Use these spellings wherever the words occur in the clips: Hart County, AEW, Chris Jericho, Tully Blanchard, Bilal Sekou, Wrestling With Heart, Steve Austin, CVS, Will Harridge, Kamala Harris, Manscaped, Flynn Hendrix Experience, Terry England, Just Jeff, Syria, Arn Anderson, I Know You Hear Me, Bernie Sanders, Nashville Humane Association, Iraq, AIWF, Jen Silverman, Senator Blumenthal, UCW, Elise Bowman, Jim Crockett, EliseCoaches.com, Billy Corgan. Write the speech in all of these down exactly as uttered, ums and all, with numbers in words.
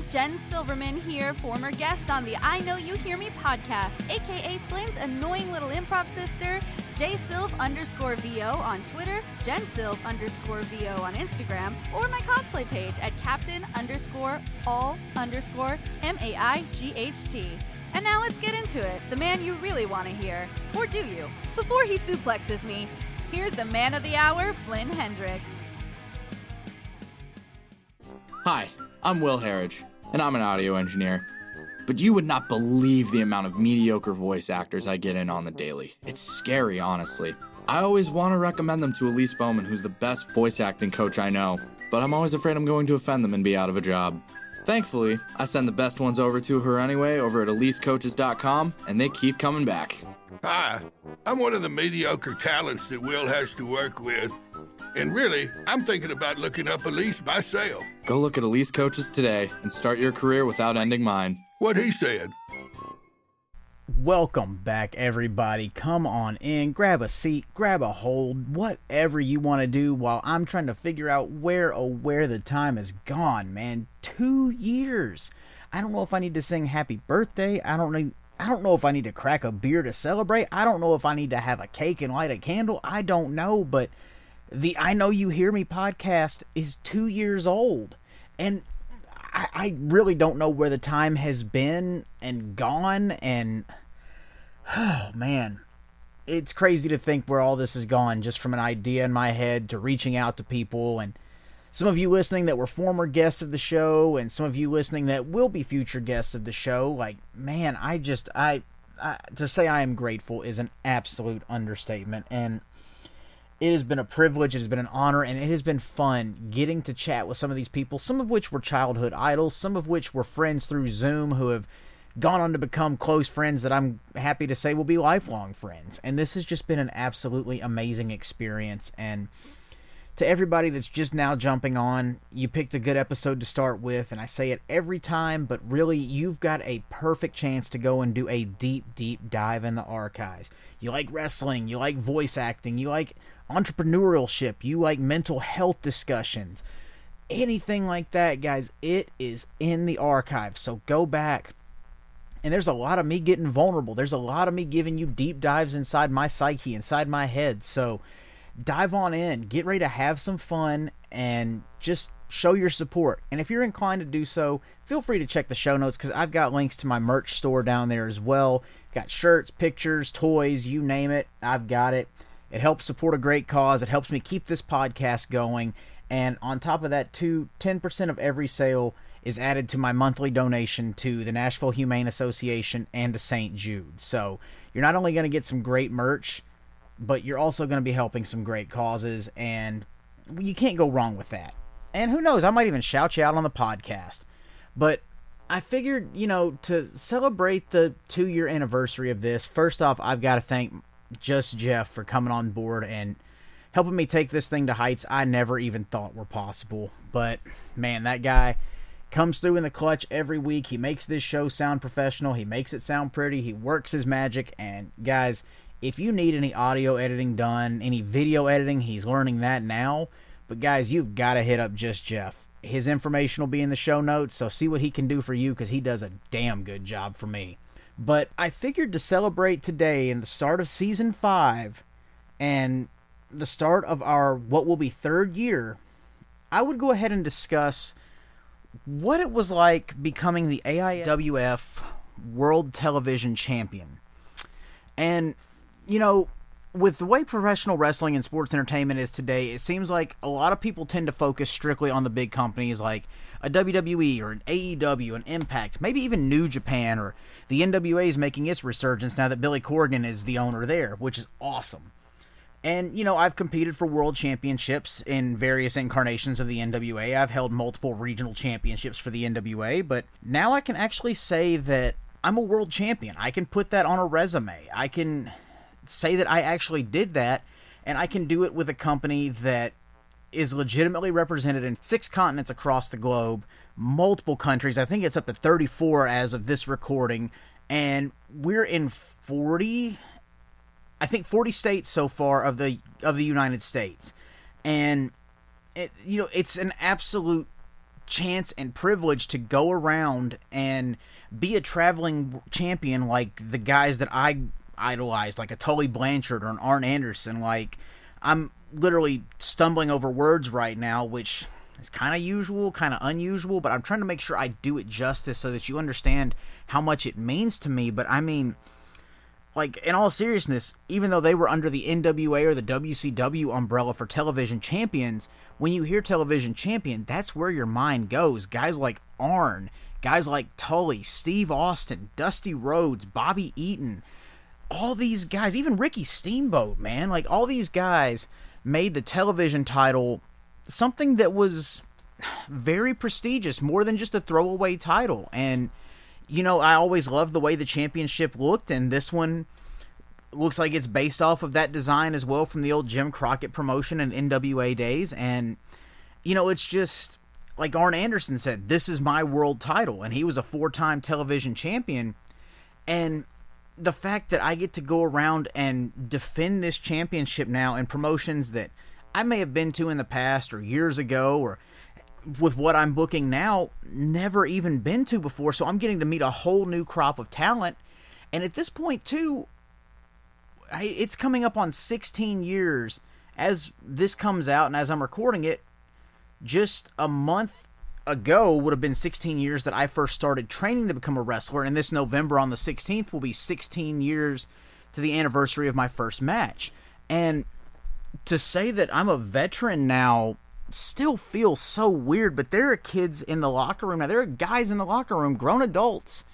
everyone. Jen Silverman here, former guest on the I Know You Hear Me podcast, a k a. Flynn's annoying little improv sister, jsilv underscore VO on Twitter, jensilv underscore VO on Instagram, or my cosplay page at captain underscore all underscore M A I G H T. And now let's get into it, the man you really want to hear. Or do you? Before he suplexes me, here's the man of the hour, Flynn Hendrix. Hi, I'm Will Harridge, and I'm an audio engineer. But you would not believe the amount of mediocre voice actors I get in on the daily. It's scary, honestly. I always want to recommend them to Elise Bowman, who's the best voice acting coach I know, but I'm always afraid I'm going to offend them and be out of a job. Thankfully, I send the best ones over to her anyway over at Elise Coaches dot com, and they keep coming back. Hi, I'm one of the mediocre talents that Will has to work with. And really, I'm thinking about looking up Elise myself. Go look at Elise Coaches today and start your career without ending mine. What he said. Welcome back, everybody. Come on in, grab a seat, grab a hold, whatever you want to do while I'm trying to figure out where, oh, where the time has gone, man. Two years. I don't know if I need to sing happy birthday. I don't need... I don't know if I need to crack a beer to celebrate. I don't know if I need to have a cake and light a candle. I don't know, but the I Know You Hear Me podcast is two years old, and I, I really don't know where the time has been and gone, and oh man, it's crazy to think where all this has gone, just from an idea in my head to reaching out to people, and some of you listening that were former guests of the show, and some of you listening that will be future guests of the show. Like, man, I just, I, I to say I am grateful is an absolute understatement, and it has been a privilege, it has been an honor, and it has been fun getting to chat with some of these people, some of which were childhood idols, some of which were friends through Zoom who have gone on to become close friends that I'm happy to say will be lifelong friends. And this has just been an absolutely amazing experience. And to everybody that's just now jumping on, you picked a good episode to start with, and I say it every time, but really, you've got a perfect chance to go and do a deep, deep dive in the archives. You like wrestling, you like voice acting, you like entrepreneurship, you like mental health discussions, anything like that, guys, it is in the archives. So go back, and there's a lot of me getting vulnerable, there's a lot of me giving you deep dives inside my psyche, inside my head. So dive on in, get ready to have some fun, and just show your support. And if you're inclined to do so, feel free to check the show notes, because I've got links to my merch store down there as well. Got shirts, pictures, toys, you name it, I've got it. It helps support a great cause. It helps me keep this podcast going. And on top of that, too, ten percent of every sale is added to my monthly donation to the Nashville Humane Association and to Saint Jude. So you're not only going to get some great merch, but you're also going to be helping some great causes. And you can't go wrong with that. And who knows, I might even shout you out on the podcast. But I figured, you know, to celebrate the two-year anniversary of this, first off, I've got to thank Just Jeff for coming on board and helping me take this thing to heights I never even thought were possible. But man, that guy comes through in the clutch every week. He makes this show sound professional, he makes it sound pretty, he works his magic. And guys, if you need any audio editing done, any video editing, he's learning that now. But guys, you've got to hit up Just Jeff. His information will be in the show notes, so see what he can do for you, because he does a damn good job for me. But I figured to celebrate today and the start of season five and the start of our what will be third year, I would go ahead and discuss what it was like becoming the A I W F World Television Champion. And, you know, with the way professional wrestling and sports entertainment is today, it seems like a lot of people tend to focus strictly on the big companies like a W W E or an A E W, an Impact, maybe even New Japan, or the N W A is making its resurgence now that Billy Corgan is the owner there, which is awesome. And, you know, I've competed for world championships in various incarnations of the N W A. I've held multiple regional championships for the N W A, but now I can actually say that I'm a world champion. I can put that on a resume. I can say that I actually did that, and I can do it with a company that is legitimately represented in six continents across the globe, multiple countries. I think it's up to thirty-four as of this recording, and we're in forty, I think forty states so far of the of the United States. And it, you know, it's an absolute chance and privilege to go around and be a traveling champion like the guys that I idolized, like a Tully Blanchard or an Arn Anderson. Like, I'm literally stumbling over words right now, which is kind of usual, kind of unusual, but I'm trying to make sure I do it justice so that you understand how much it means to me. But I mean, like, in all seriousness, even though they were under the N W A or the W C W umbrella for television champions, when you hear television champion, that's where your mind goes. Guys like Arn, guys like Tully, Steve Austin, Dusty Rhodes, Bobby Eaton, all these guys, even Ricky Steamboat, man, like, all these guys made the television title something that was very prestigious, more than just a throwaway title. And, you know, I always loved the way the championship looked, and this one looks like it's based off of that design as well from the old Jim Crockett promotion and N W A days. And, you know, it's just like Arn Anderson said, this is my world title, and he was a four-time television champion. And the fact that I get to go around and defend this championship now in promotions that I may have been to in the past or years ago, or with what I'm booking now, never even been to before. So I'm getting to meet a whole new crop of talent. And at this point too, it's coming up on sixteen years as this comes out. And as I'm recording it, just a month ago would have been sixteen years that I first started training to become a wrestler. And this November on the sixteenth will be sixteen years to the anniversary of my first match. And to say that I'm a veteran now still feels so weird, but there are kids in the locker room. Now, there are guys in the locker room, grown adults,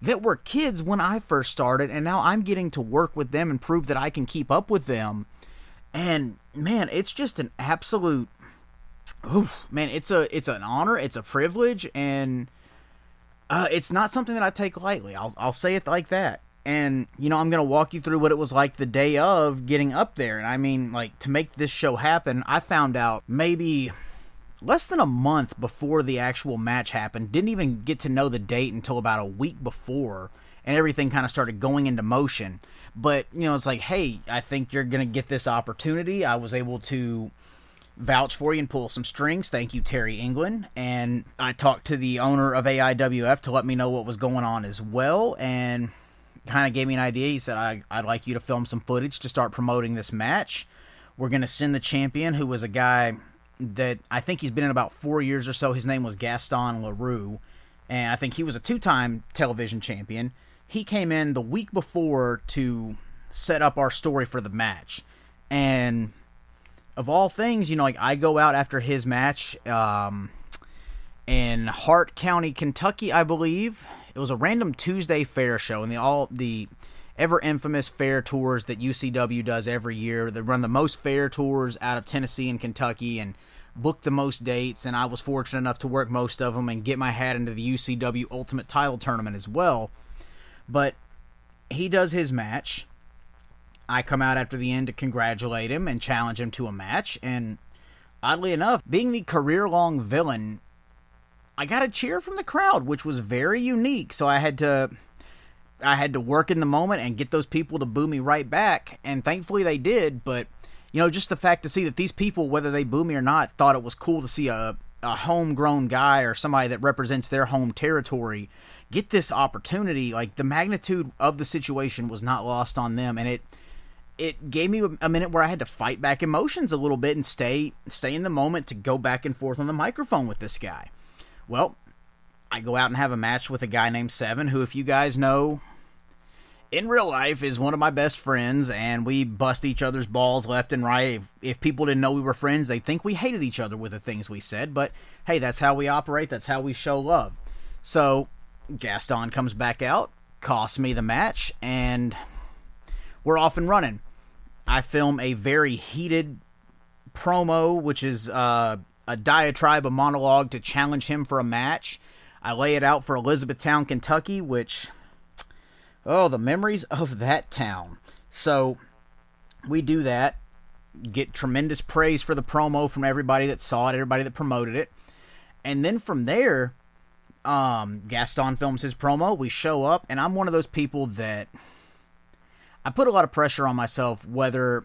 that were kids when I first started, and now I'm getting to work with them and prove that I can keep up with them. And, man, it's just an absolute... Oof, man, it's a it's an honor, it's a privilege, and uh, it's not something that I take lightly. I'll I'll say it like that. And, you know, I'm going to walk you through what it was like the day of getting up there. And I mean, like, to make this show happen, I found out maybe less than a month before the actual match happened. Didn't even get to know the date until about a week before, and everything kind of started going into motion. But, you know, it's like, hey, I think you're going to get this opportunity. I was able to vouch for you and pull some strings. Thank you, Terry England. And I talked to the owner of A I W F to let me know what was going on as well, and kind of gave me an idea. He said, I, I'd like you to film some footage to start promoting this match. We're going to send the champion, who was a guy that I think he's been in about four years or so. His name was Gaston LaRue, and I think he was a two-time television champion. He came in the week before to set up our story for the match. And of all things, you know, like, I go out after his match um, in Hart County, Kentucky, I believe. It was a random Tuesday fair show, and the all the ever infamous fair tours that U C W does every year. They run the most fair tours out of Tennessee and Kentucky and book the most dates, and I was fortunate enough to work most of them and get my hat into the U C W Ultimate Title Tournament as well. But he does his match. I come out after the end to congratulate him and challenge him to a match, and oddly enough, being the career-long villain, I got a cheer from the crowd, which was very unique. So I had to I had to work in the moment and get those people to boo me right back, and thankfully they did. But, you know, just the fact to see that these people, whether they boo me or not, thought it was cool to see a, a homegrown guy or somebody that represents their home territory get this opportunity. Like, the magnitude of the situation was not lost on them, and it it gave me a minute where I had to fight back emotions a little bit and stay stay in the moment to go back and forth on the microphone with this guy. Well, I go out and have a match with a guy named Seven, who, if you guys know, in real life is one of my best friends, and we bust each other's balls left and right. If, if people didn't know we were friends, they'd think we hated each other with the things we said, but hey, that's how we operate, that's how we show love. So, Gaston comes back out, costs me the match, and we're off and running. I film a very heated promo, which is, uh... a diatribe, a monologue to challenge him for a match. I lay it out for Elizabethtown, Kentucky, which, oh, the memories of that town. So we do that, get tremendous praise for the promo from everybody that saw it, everybody that promoted it. And then from there, um, Gaston films his promo, we show up, and I'm one of those people that I put a lot of pressure on myself, whether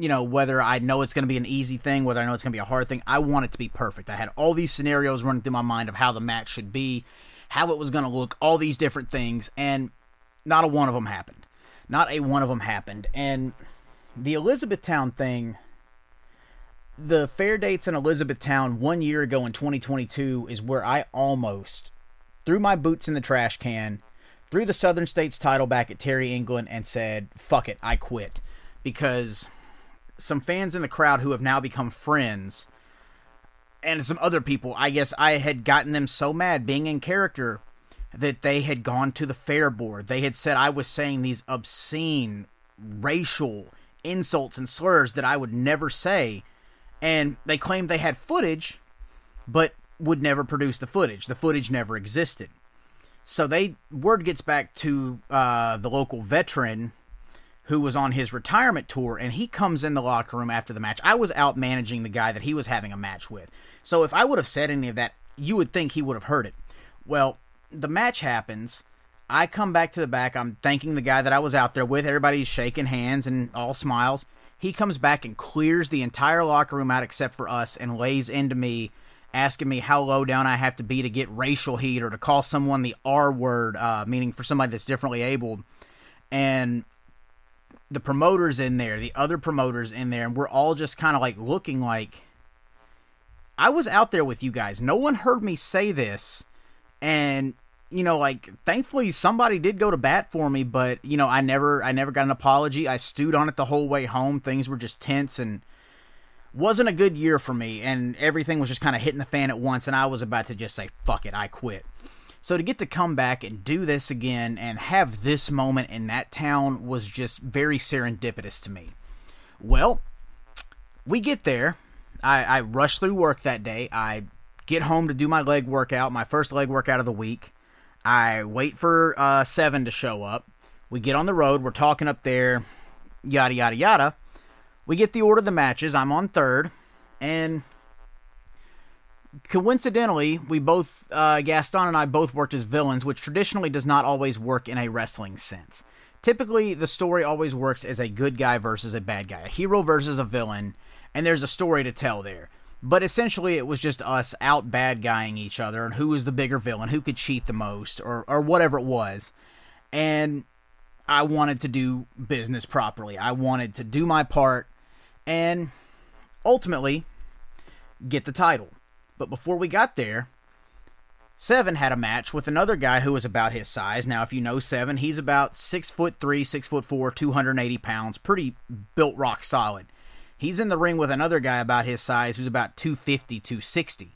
you know, whether I know it's going to be an easy thing, whether I know it's going to be a hard thing, I want it to be perfect. I had all these scenarios running through my mind of how the match should be, how it was going to look, all these different things, and not a one of them happened. Not a one of them happened. And the Elizabethtown thing, the fair dates in Elizabethtown one year ago in twenty twenty-two is where I almost threw my boots in the trash can, threw the Southern States title back at Terry England, and said, fuck it, I quit. Because some fans in the crowd who have now become friends, and some other people, I guess I had gotten them so mad being in character that they had gone to the fair board. They had said I was saying these obscene racial insults and slurs that I would never say, and they claimed they had footage, but would never produce the footage. The footage never existed. So they word gets back to uh, the local veteran who was on his retirement tour, and he comes in the locker room after the match. I was out managing the guy that he was having a match with. So if I would have said any of that, you would think he would have heard it. Well, the match happens. I come back to the back. I'm thanking the guy that I was out there with. Everybody's shaking hands and all smiles. He comes back and clears the entire locker room out except for us and lays into me, asking me how low down I have to be to get racial heat or to call someone the R word, uh, meaning for somebody that's differently abled. And the promoter's in there, the other promoter's in there, and we're all just kind of like looking like, I was out there with you guys. No one heard me say this, and, you know, like, thankfully somebody did go to bat for me, but, you know, I never, I never got an apology. I stewed on it the whole way home. Things were just tense, and wasn't a good year for me, and everything was just kind of hitting the fan at once, and I was about to just say, fuck it, I quit. So to get to come back and do this again and have this moment in that town was just very serendipitous to me. Well, we get there. I, I rush through work that day. I get home to do my leg workout, my first leg workout of the week. I wait for uh, Seven to show up. We get on the road. We're talking up there, yada, yada, yada. We get the order of the matches. I'm on third, and coincidentally, we both, uh, Gaston and I both worked as villains, which traditionally does not always work in a wrestling sense. Typically, the story always works as a good guy versus a bad guy, a hero versus a villain, and there's a story to tell there. But essentially, it was just us out bad guying each other, and who was the bigger villain, who could cheat the most, or, or whatever it was. And I wanted to do business properly. I wanted to do my part and ultimately get the title. But before we got there, Seven had a match with another guy who was about his size. Now, if you know Seven, he's about six foot three, six foot four, two hundred eighty pounds, pretty built rock solid. He's in the ring with another guy about his size who's about two fifty, two sixty.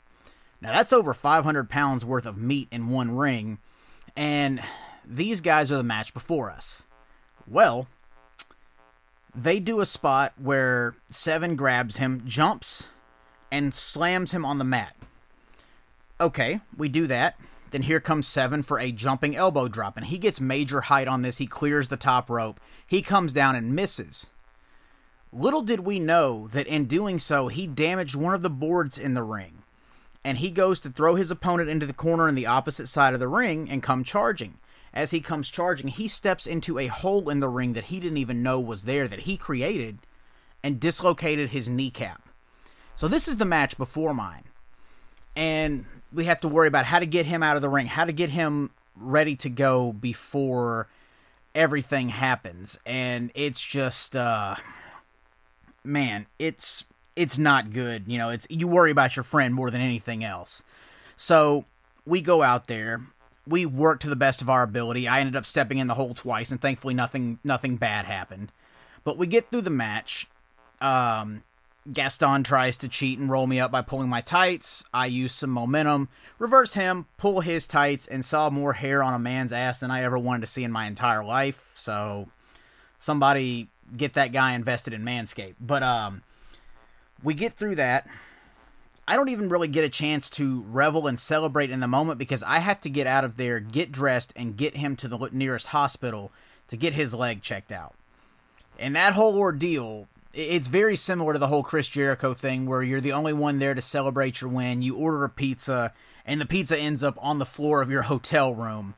Now, that's over five hundred pounds worth of meat in one ring, and these guys are the match before us. Well, they do a spot where Seven grabs him, jumps, and slams him on the mat. Okay, we do that. Then here comes Seven for a jumping elbow drop, and he gets major height on this. He clears the top rope. He comes down and misses. Little did we know that in doing so, he damaged one of the boards in the ring, and he goes to throw his opponent into the corner on the opposite side of the ring and come charging. As he comes charging, he steps into a hole in the ring that he didn't even know was there, that he created, and dislocated his kneecap. So this is the match before mine, and we have to worry about how to get him out of the ring, how to get him ready to go before everything happens, and it's just, uh, man, it's it's not good. You know, it's you worry about your friend more than anything else. So we go out there, we work to the best of our ability. I ended up stepping in the hole twice, and thankfully nothing nothing bad happened. But we get through the match. Um. Gaston tries to cheat and roll me up by pulling my tights. I use some momentum, reverse him, pull his tights, and saw more hair on a man's ass than I ever wanted to see in my entire life. So somebody get that guy invested in Manscaped. But um, we get through that. I don't even really get a chance to revel and celebrate in the moment because I have to get out of there, get dressed, and get him to the nearest hospital to get his leg checked out. And that whole ordeal, it's very similar to the whole Chris Jericho thing where you're the only one there to celebrate your win. You order a pizza, and the pizza ends up on the floor of your hotel room,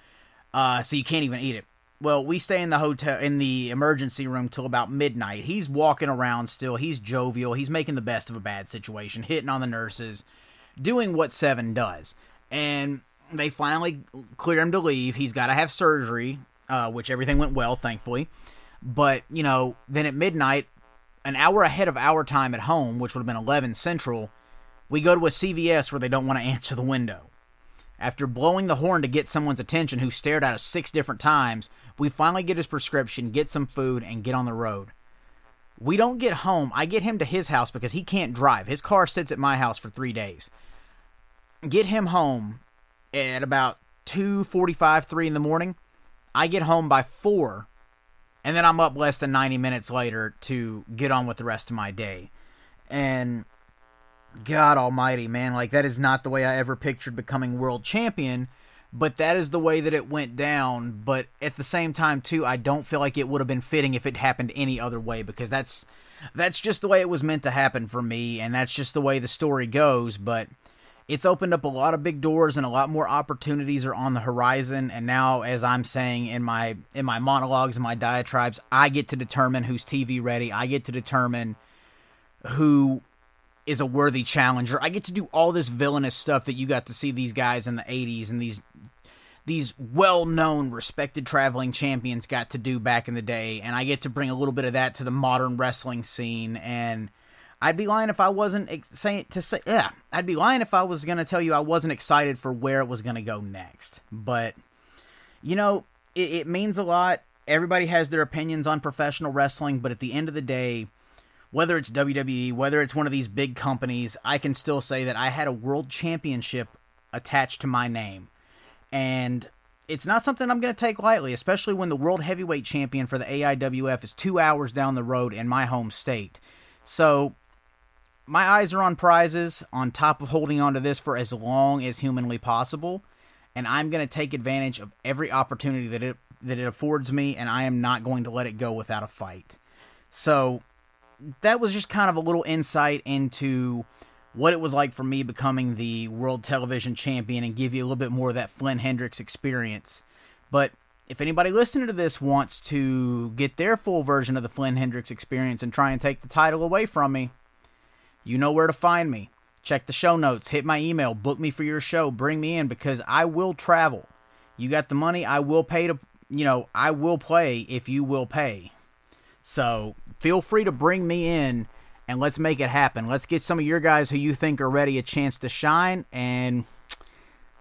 uh, so you can't even eat it. Well, we stay in the hotel, in the emergency room till about midnight. He's walking around still. He's jovial. He's making the best of a bad situation, hitting on the nurses, doing what Seven does. And they finally clear him to leave. He's got to have surgery, uh, which everything went well, thankfully. But, you know, then at midnight, an hour ahead of our time at home, which would have been eleven Central, we go to a C V S where they don't want to answer the window. After blowing the horn to get someone's attention who stared at us six different times, we finally get his prescription, get some food, and get on the road. We don't get home. I get him to his house because he can't drive. His car sits at my house for three days. Get him home at about two forty-five, three in the morning. I get home by four, and then I'm up less than ninety minutes later to get on with the rest of my day. And God almighty, man, like, that is not the way I ever pictured becoming world champion, but that is the way that it went down. But at the same time, too, I don't feel like it would have been fitting if it happened any other way, because that's that's just the way it was meant to happen for me, and that's just the way the story goes. But it's opened up a lot of big doors, and a lot more opportunities are on the horizon, and now, as I'm saying in my in my monologues and my diatribes, I get to determine who's T V ready. I get to determine who is a worthy challenger. I get to do all this villainous stuff that you got to see these guys in the eighties and these these well-known, respected traveling champions got to do back in the day, and I get to bring a little bit of that to the modern wrestling scene. And I'd be lying if I wasn't ex- saying to say yeah, I'd be lying if I was going to tell you I wasn't excited for where it was going to go next. But you know, it, it means a lot. Everybody has their opinions on professional wrestling, but at the end of the day, whether it's W W E, whether it's one of these big companies, I can still say that I had a world championship attached to my name. And it's not something I'm going to take lightly, especially when the world heavyweight champion for the A I W F is two hours down the road in my home state. So my eyes are on prizes, on top of holding on to this for as long as humanly possible. And I'm going to take advantage of every opportunity that it, that it affords me, and I am not going to let it go without a fight. So that was just kind of a little insight into what it was like for me becoming the World Television Champion, and give you a little bit more of that Flynn Hendrix experience. But if anybody listening to this wants to get their full version of the Flynn Hendrix experience and try and take the title away from me, you know where to find me. Check the show notes, hit my email, book me for your show, bring me in, because I will travel. You got the money, I will pay to, you know, I will play if you will pay. So feel free to bring me in, and let's make it happen. Let's get some of your guys who you think are ready a chance to shine, and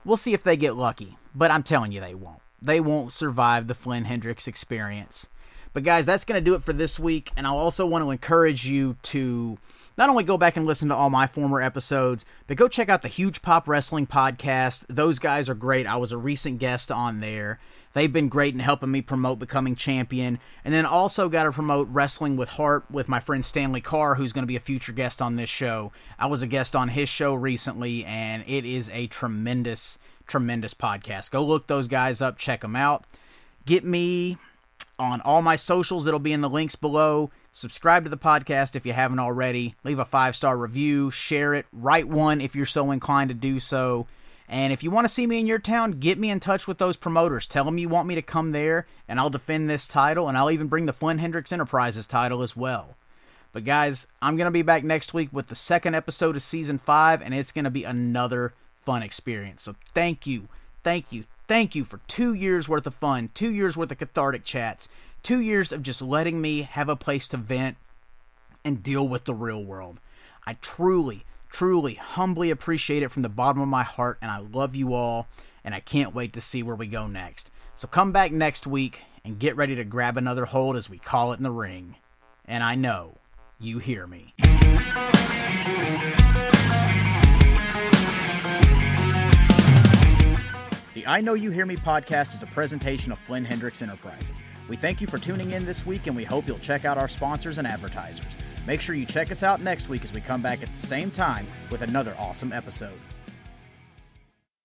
we'll see if they get lucky. But I'm telling you, they won't. They won't survive the Flynn Hendrix experience. But guys, that's going to do it for this week, and I also want to encourage you to not only go back and listen to all my former episodes, but go check out the Huge Pop Wrestling Podcast. Those guys are great. I was a recent guest on there. They've been great in helping me promote becoming champion. And then also got to promote Wrestling With Heart with my friend Stanley Carr, who's going to be a future guest on this show. I was a guest on his show recently, and it is a tremendous, tremendous podcast. Go look those guys up. Check them out. Get me on all my socials. It'll be in the links below. Subscribe to the podcast if you haven't already. Leave a five-star review. Share it. Write one if you're so inclined to do so. And if you want to see me in your town, get me in touch with those promoters. Tell them you want me to come there, and I'll defend this title, and I'll even bring the Flynn Hendrix Enterprises title as well. But guys, I'm going to be back next week with the second episode of Season five, and it's going to be another fun experience. So thank you, thank you, thank you for two years worth of fun, two years worth of cathartic chats, two years of just letting me have a place to vent and deal with the real world. I truly Truly, humbly appreciate it from the bottom of my heart, and I love you all, and I can't wait to see where we go next. So come back next week and get ready to grab another hold, as we call it in the ring. And I know you hear me. The I Know You Hear Me podcast is a presentation of Flynn Hendrix Enterprises. We thank you for tuning in this week, and we hope you'll check out our sponsors and advertisers. Make sure you check us out next week as we come back at the same time with another awesome episode.